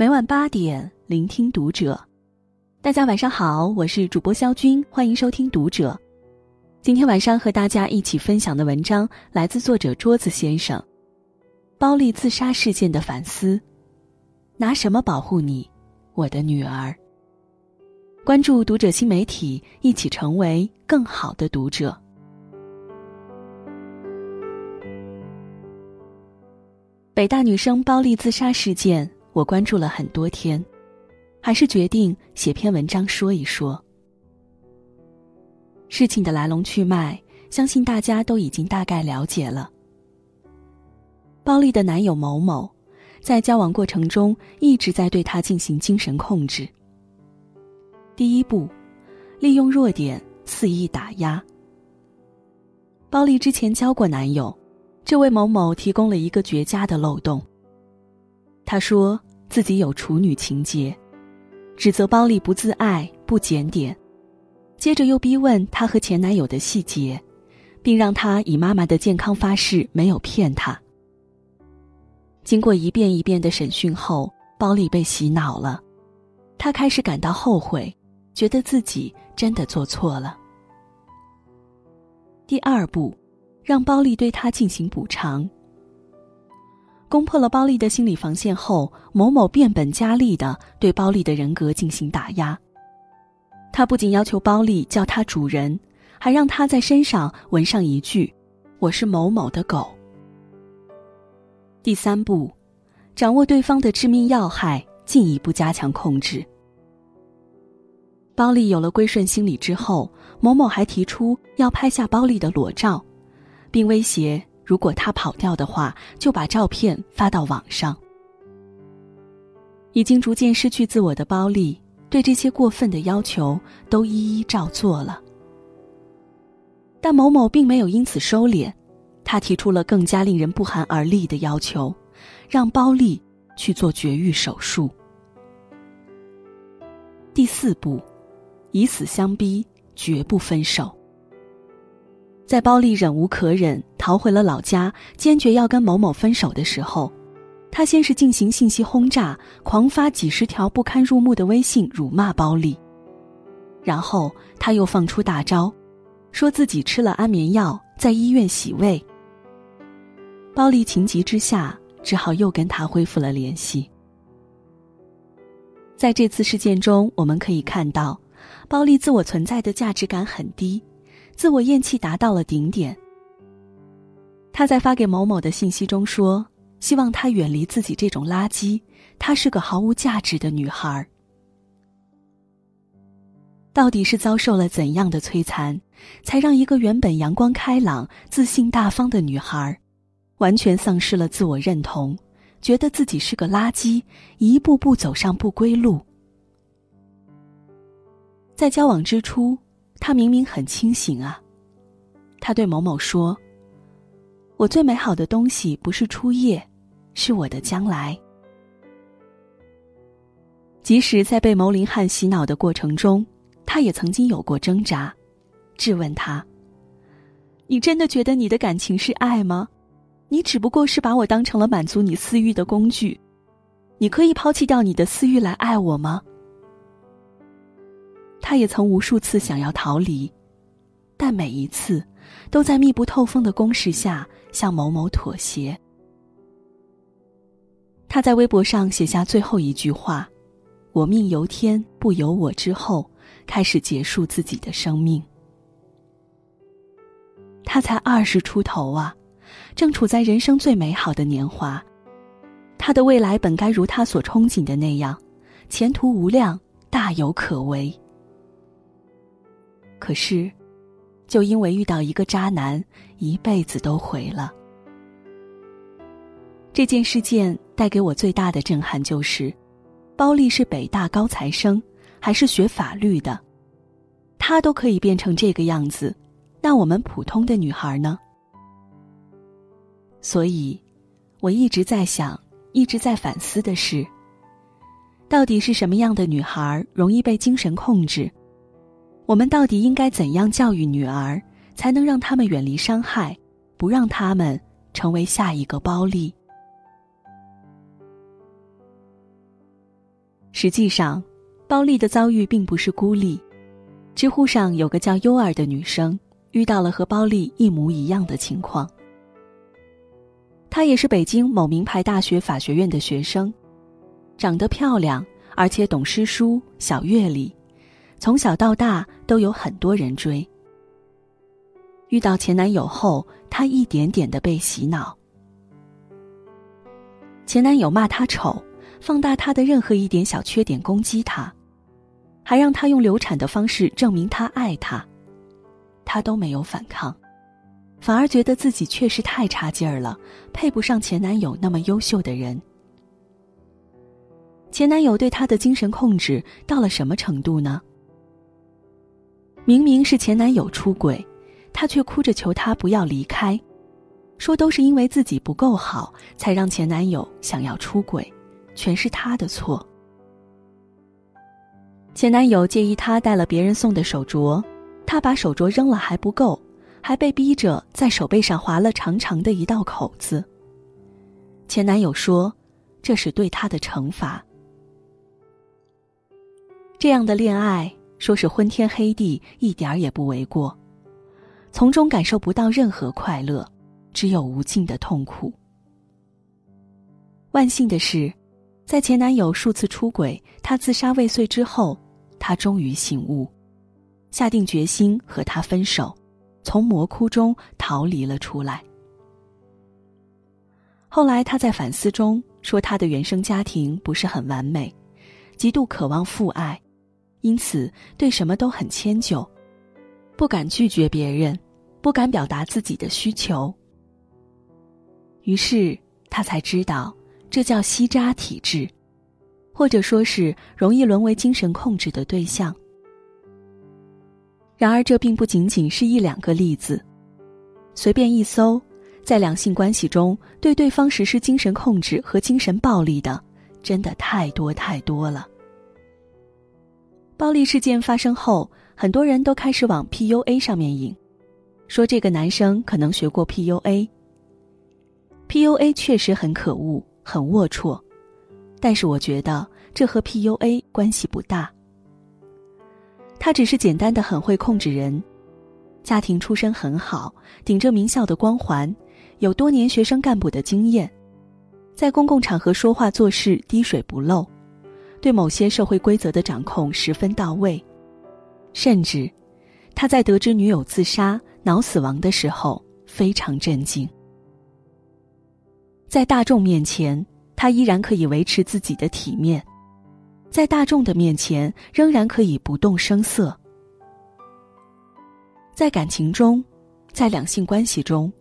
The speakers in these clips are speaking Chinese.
每晚8点聆听读者。大家晚上好，我是主播肖军，欢迎收听读者。今天晚上和大家一起分享的文章来自作者桌子先生。包丽自杀事件的反思，拿什么保护你，我的女儿？关注读者新媒体，一起成为更好的读者。北大女生包丽自杀事件，我关注了很多天，还是决定写篇文章说一说。事情的来龙去脉，相信大家都已经大概了解了。包丽的男友某某，在交往过程中一直在对她进行精神控制。第一步，利用弱点肆意打压。包丽之前交过男友，这位某某提供了一个绝佳的漏洞。他说自己有处女情结，指责包丽不自爱、不检点，接着又逼问她和前男友的细节，并让她以妈妈的健康发誓没有骗她。经过一遍一遍的审讯后，包丽被洗脑了，她开始感到后悔，觉得自己真的做错了。第二步，让包丽对她进行补偿。攻破了包丽的心理防线后，某某变本加厉地对包丽的人格进行打压。他不仅要求包丽叫她主人，还让她在身上纹上一句“我是某某的狗”。第三步，掌握对方的致命要害，进一步加强控制。包丽有了归顺心理之后，某某还提出要拍下包丽的裸照，并威胁如果她跑掉的话，就把照片发到网上。已经逐渐失去自我的包丽，对这些过分的要求都一一照做了。但某某并没有因此收敛，他提出了更加令人不寒而栗的要求，让包丽去做绝育手术。第四步，以死相逼，绝不分手。在包丽忍无可忍，逃回了老家，坚决要跟某某分手的时候，他先是进行信息轰炸，狂发几十条不堪入目的微信辱骂包丽，然后他又放出大招，说自己吃了安眠药，在医院洗胃。包丽情急之下，只好又跟他恢复了联系。在这次事件中，我们可以看到，包丽自我存在的价值感很低，自我厌弃达到了顶点。他在发给某某的信息中说，希望她远离自己这种垃圾，她是个毫无价值的女孩。到底是遭受了怎样的摧残，才让一个原本阳光开朗、自信大方的女孩，完全丧失了自我认同，觉得自己是个垃圾，一步步走上不归路？在交往之初，她明明很清醒啊。她对某某说，我最美好的东西不是初夜，是我的将来。即使在被牟林汉洗脑的过程中，他也曾经有过挣扎，质问他，你真的觉得你的感情是爱吗？你只不过是把我当成了满足你私欲的工具，你可以抛弃掉你的私欲来爱我吗？他也曾无数次想要逃离，但每一次都在密不透风的攻势下向某某妥协。他在微博上写下最后一句话，我命由天不由我，之后开始结束自己的生命。他才20出头啊，正处在人生最美好的年华，他的未来本该如他所憧憬的那样，前途无量，大有可为。可是就因为遇到一个渣男，一辈子都毁了。这件事件带给我最大的震撼就是，包丽是北大高材生，还是学法律的，她都可以变成这个样子，那我们普通的女孩呢？所以，我一直在想，一直在反思的是，到底是什么样的女孩容易被精神控制？我们到底应该怎样教育女儿，才能让她们远离伤害，不让她们成为下一个包丽？实际上，包丽的遭遇并不是孤立。知乎上有个叫优儿的女生，遇到了和包丽一模一样的情况。她也是北京某名牌大学法学院的学生，长得漂亮，而且懂诗书、小阅历，从小到大都有很多人追。遇到前男友后，她一点点地被洗脑。前男友骂她丑，放大她的任何一点小缺点攻击她，还让她用流产的方式证明他爱她，她都没有反抗，反而觉得自己确实太差劲儿了，配不上前男友那么优秀的人。前男友对她的精神控制到了什么程度呢？明明是前男友出轨，她却哭着求他不要离开，说都是因为自己不够好，才让前男友想要出轨，全是她的错。前男友介意她戴了别人送的手镯，她把手镯扔了还不够，还被逼着在手背上划了长长的一道口子。前男友说，这是对她的惩罚。这样的恋爱，说是昏天黑地，一点儿也不为过，从中感受不到任何快乐，只有无尽的痛苦。万幸的是，在前男友数次出轨、她自杀未遂之后，她终于醒悟，下定决心和他分手，从魔窟中逃离了出来。后来她在反思中说，她的原生家庭不是很完美，极度渴望父爱，因此对什么都很迁就，不敢拒绝别人，不敢表达自己的需求。于是她才知道，这叫吸渣体质，或者说是容易沦为精神控制的对象。然而这并不仅仅是一两个例子，随便一搜，在两性关系中对对方实施精神控制和精神暴力的，真的太多太多了。暴力事件发生后，很多人都开始往 PUA 上面引，说这个男生可能学过 PUA。PUA 确实很可恶，很龌龊，但是我觉得这和 PUA 关系不大。他只是简单的很会控制人，家庭出身很好，顶着名校的光环，有多年学生干部的经验，在公共场合说话做事滴水不漏，对某些社会规则的掌控十分到位。甚至他在得知女友自杀脑死亡的时候非常震惊。在大众面前，他依然可以维持自己的体面，在大众的面前仍然可以不动声色。在感情中，在两性关系中，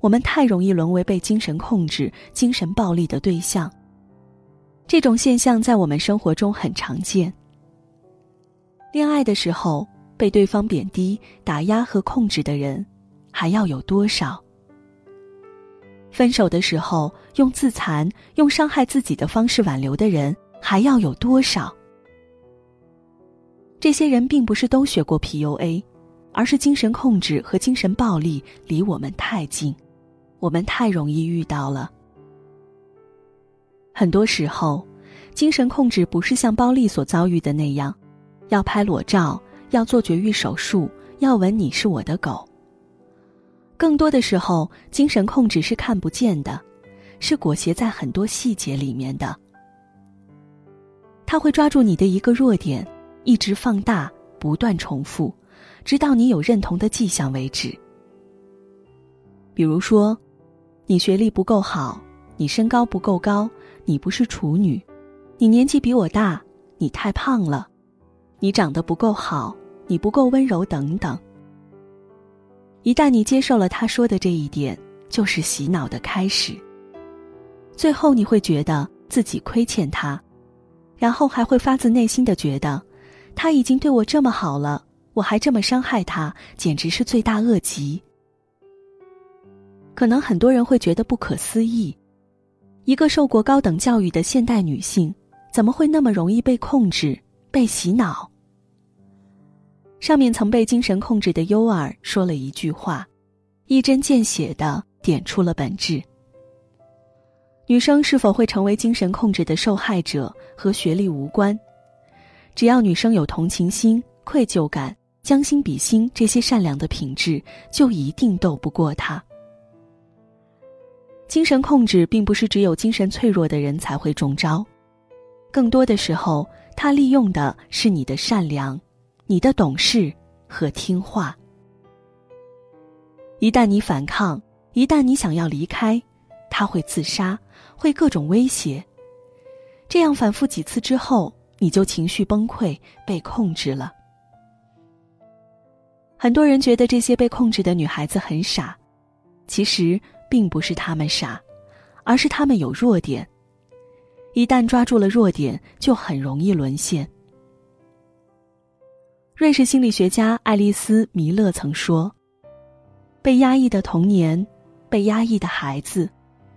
我们太容易沦为被精神控制、精神暴力的对象。这种现象在我们生活中很常见。恋爱的时候被对方贬低、打压和控制的人还要有多少？分手的时候用自残、用伤害自己的方式挽留的人还要有多少？这些人并不是都学过 PUA， 而是精神控制和精神暴力离我们太近，我们太容易遇到了。很多时候，精神控制不是像包丽所遭遇的那样，要拍裸照，要做绝育手术，要吻你是我的狗。更多的时候，精神控制是看不见的，是裹挟在很多细节里面的。它会抓住你的一个弱点，一直放大，不断重复，直到你有认同的迹象为止。比如说，你学历不够好，你身高不够高，你不是处女，你年纪比我大，你太胖了，你长得不够好，你不够温柔等等。一旦你接受了他说的这一点，就是洗脑的开始。最后你会觉得自己亏欠他，然后还会发自内心的觉得，他已经对我这么好了，我还这么伤害他，简直是罪大恶极。可能很多人会觉得不可思议，一个受过高等教育的现代女性，怎么会那么容易被控制、被洗脑？上面曾被精神控制的优儿说了一句话，一针见血地点出了本质。女生是否会成为精神控制的受害者和学历无关，只要女生有同情心、愧疚感、将心比心这些善良的品质，就一定斗不过她。精神控制并不是只有精神脆弱的人才会中招，更多的时候，它利用的是你的善良、你的懂事和听话。一旦你反抗，一旦你想要离开，它会自杀，会各种威胁。这样反复几次之后，你就情绪崩溃，被控制了。很多人觉得这些被控制的女孩子很傻，其实并不是她们傻，而是她们有弱点。一旦抓住了弱点，就很容易沦陷。瑞士心理学家爱丽丝·弥勒曾说，被压抑的童年，被压抑的孩子，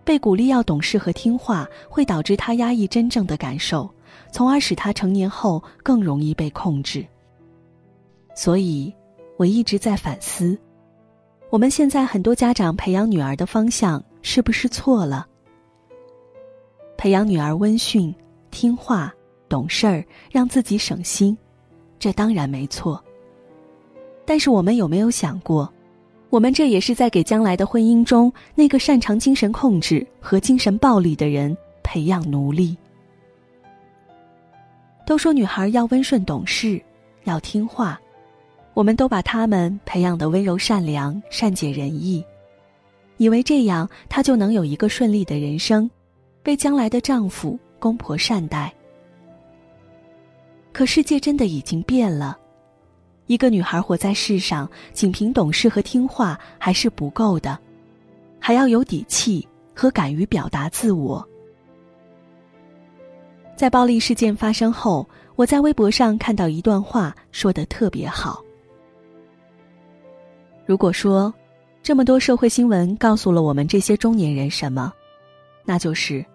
被鼓励要懂事和听话，会导致他压抑真正的感受，从而使他成年后更容易被控制。所以我一直在反思，我们现在很多家长培养女儿的方向是不是错了？培养女儿温驯、听话、懂事儿，让自己省心，这当然没错。但是我们有没有想过，我们这也是在给将来的婚姻中那个擅长精神控制和精神暴力的人培养奴隶。都说女孩要温顺懂事，要听话，我们都把她们培养得温柔善良、善解人意，以为这样她就能有一个顺利的人生，被将来的丈夫、公婆善待。可世界真的已经变了。一个女孩活在世上，仅凭懂事和听话还是不够的，还要有底气和敢于表达自我。在暴力事件发生后，我在微博上看到一段话，说得特别好。如果说，这么多社会新闻告诉了我们这些中年人什么，那就是，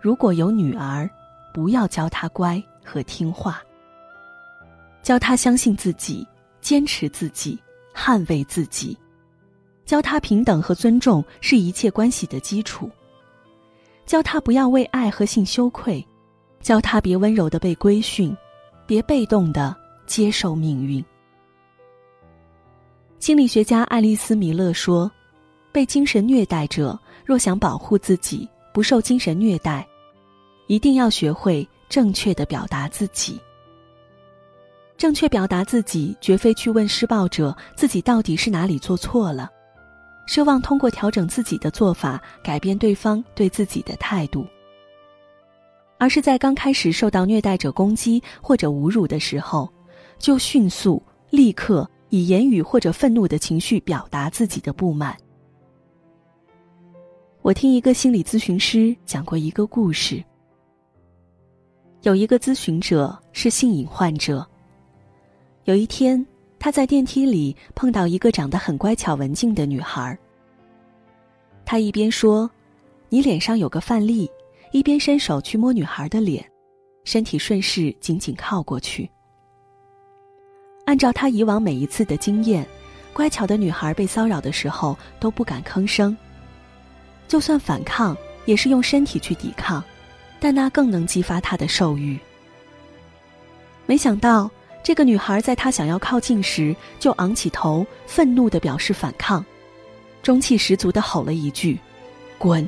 如果有女儿，不要教她乖和听话，教她相信自己，坚持自己，捍卫自己，教他平等和尊重是一切关系的基础，教他不要为爱和性羞愧，教他别温柔地被规训，别被动地接受命运。心理学家爱丽丝·弥勒说，被精神虐待者若想保护自己不受精神虐待，一定要学会正确地表达自己。正确表达自己，绝非去问施暴者自己到底是哪里做错了，奢望通过调整自己的做法，改变对方对自己的态度，而是在刚开始受到虐待者攻击或者侮辱的时候，就迅速、立刻以言语或者愤怒的情绪表达自己的不满。我听一个心理咨询师讲过一个故事，有一个咨询者是性瘾患者，有一天，他在电梯里碰到一个长得很乖巧文静的女孩。他一边说你脸上有个饭粒，一边伸手去摸女孩的脸，身体顺势紧紧靠过去。按照他以往每一次的经验，乖巧的女孩被骚扰的时候都不敢吭声，就算反抗也是用身体去抵抗，但那更能激发她的兽欲。没想到这个女孩在她想要靠近时，就昂起头，愤怒地表示反抗，中气十足地吼了一句“滚”。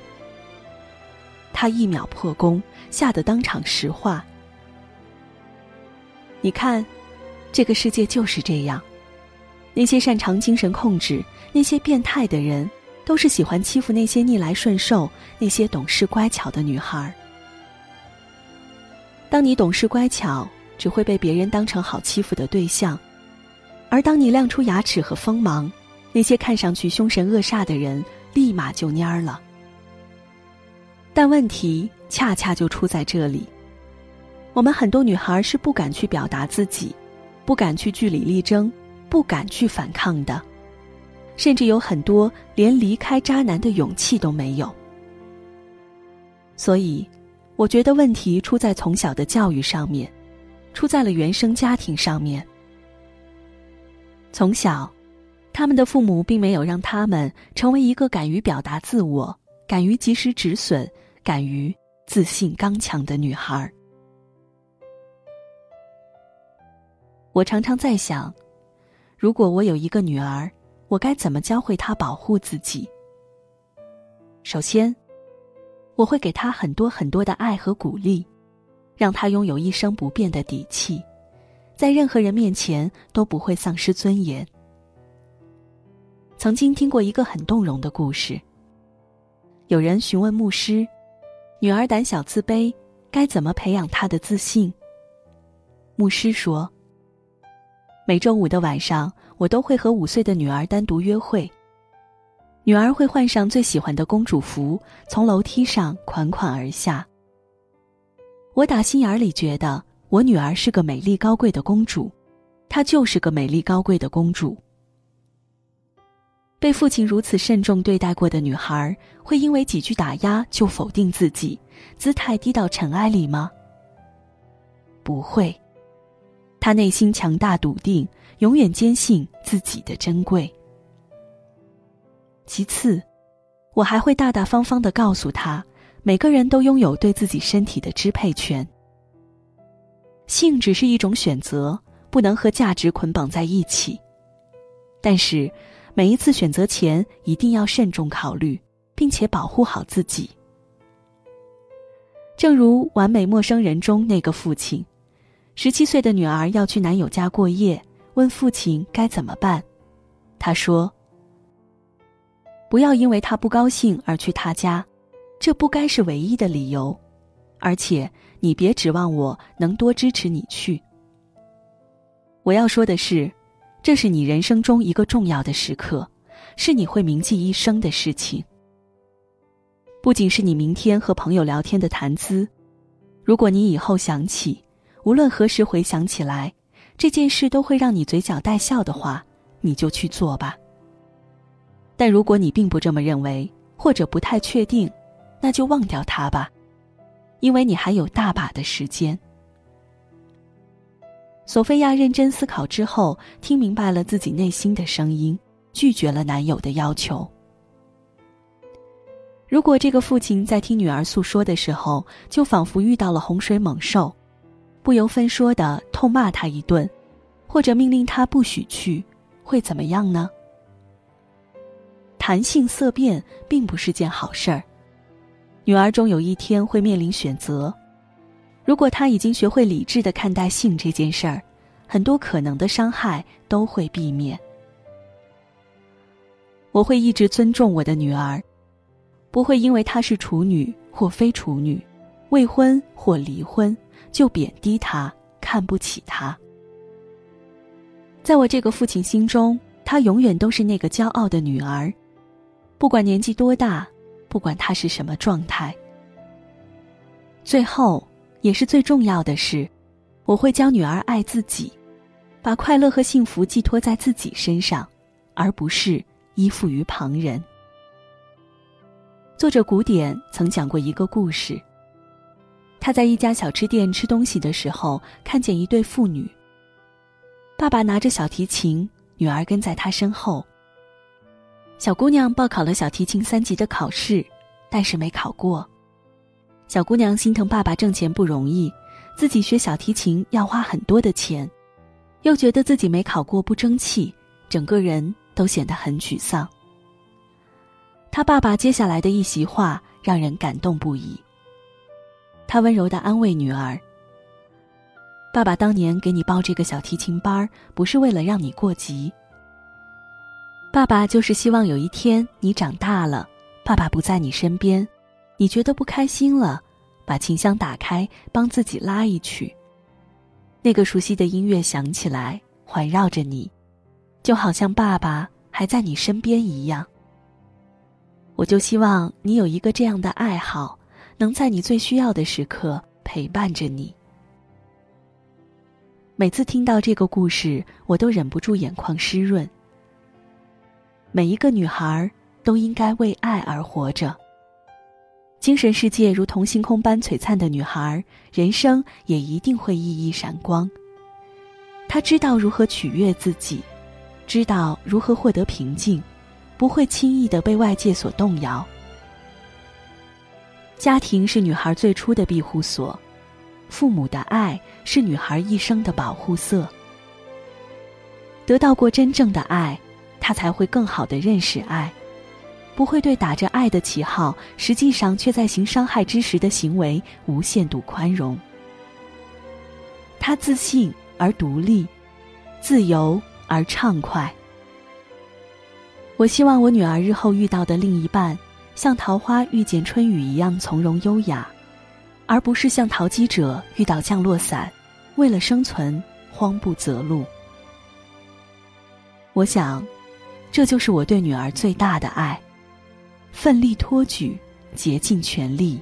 她一秒破功，吓得当场石化。你看，这个世界就是这样，那些擅长精神控制、那些变态的人，都是喜欢欺负那些逆来顺受、那些懂事乖巧的女孩。当你懂事乖巧，只会被别人当成好欺负的对象，而当你亮出牙齿和锋芒，那些看上去凶神恶煞的人立马就蔫儿了。但问题恰恰就出在这里，我们很多女孩是不敢去表达自己，不敢去据理力争，不敢去反抗的，甚至有很多连离开渣男的勇气都没有。所以我觉得问题出在从小的教育上面，出在了原生家庭上面。从小，他们的父母并没有让他们成为一个敢于表达自我、敢于及时止损、敢于自信刚强的女孩。我常常在想，如果我有一个女儿，我该怎么教会她保护自己？首先，我会给她很多很多的爱和鼓励，让她拥有一生不变的底气，在任何人面前都不会丧失尊严。曾经听过一个很动容的故事，有人询问牧师，女儿胆小自卑，该怎么培养她的自信？牧师说，每周五的晚上，我都会和5岁的女儿单独约会。女儿会换上最喜欢的公主服，从楼梯上款款而下。我打心眼里觉得，我女儿是个美丽高贵的公主，她就是个美丽高贵的公主。被父亲如此慎重对待过的女孩，会因为几句打压就否定自己，姿态低到尘埃里吗？不会。她内心强大笃定，永远坚信自己的珍贵。其次，我还会大大方方地告诉她，每个人都拥有对自己身体的支配权。性只是一种选择，不能和价值捆绑在一起。但是每一次选择前一定要慎重考虑，并且保护好自己。正如《完美陌生人》中那个父亲，17岁的女儿要去男友家过夜，问父亲该怎么办。他说，不要因为他不高兴而去他家，这不该是唯一的理由，而且你别指望我能多支持你去。我要说的是，这是你人生中一个重要的时刻，是你会铭记一生的事情。不仅是你明天和朋友聊天的谈资，如果你以后想起，无论何时回想起来，这件事都会让你嘴角带笑的话，你就去做吧。但如果你并不这么认为，或者不太确定，那就忘掉它吧，因为你还有大把的时间。索菲亚认真思考之后，听明白了自己内心的声音，拒绝了男友的要求。如果这个父亲在听女儿诉说的时候，就仿佛遇到了洪水猛兽，不由分说地痛骂她一顿，或者命令她不许去，会怎么样呢？谈性色变并不是件好事儿，女儿终有一天会面临选择。如果她已经学会理智地看待性这件事儿，很多可能的伤害都会避免。我会一直尊重我的女儿，不会因为她是处女或非处女，未婚或离婚，就贬低她，看不起她。在我这个父亲心中，她永远都是那个骄傲的女儿，不管年纪多大，不管她是什么状态。最后也是最重要的是，我会教女儿爱自己，把快乐和幸福寄托在自己身上，而不是依附于旁人。作者古典曾讲过一个故事，他在一家小吃店吃东西的时候，看见一对父女，爸爸拿着小提琴，女儿跟在他身后。小姑娘报考了小提琴3级的考试，但是没考过。小姑娘心疼爸爸挣钱不容易，自己学小提琴要花很多的钱，又觉得自己没考过不争气，整个人都显得很沮丧。他爸爸接下来的一席话让人感动不已。他温柔地安慰女儿，爸爸当年给你报这个小提琴班，不是为了让你过级。爸爸就是希望有一天你长大了，爸爸不在你身边，你觉得不开心了，把琴箱打开，帮自己拉一曲。那个熟悉的音乐响起来，环绕着你，就好像爸爸还在你身边一样。我就希望你有一个这样的爱好，能在你最需要的时刻陪伴着你。每次听到这个故事，我都忍不住眼眶湿润。每一个女孩都应该为爱而活着。精神世界如同星空般璀璨的女孩，人生也一定会熠熠闪光。她知道如何取悦自己，知道如何获得平静，不会轻易地被外界所动摇。家庭是女孩最初的庇护所，父母的爱是女孩一生的保护色。得到过真正的爱，她才会更好地认识爱，不会对打着爱的旗号，实际上却在行伤害之时的行为无限度宽容。她自信而独立，自由而畅快。我希望我女儿日后遇到的另一半，像桃花遇见春雨一样从容优雅，而不是像淘机者遇到降落伞，为了生存慌不择路。我想，这就是我对女儿最大的爱，奋力托举，竭尽全力。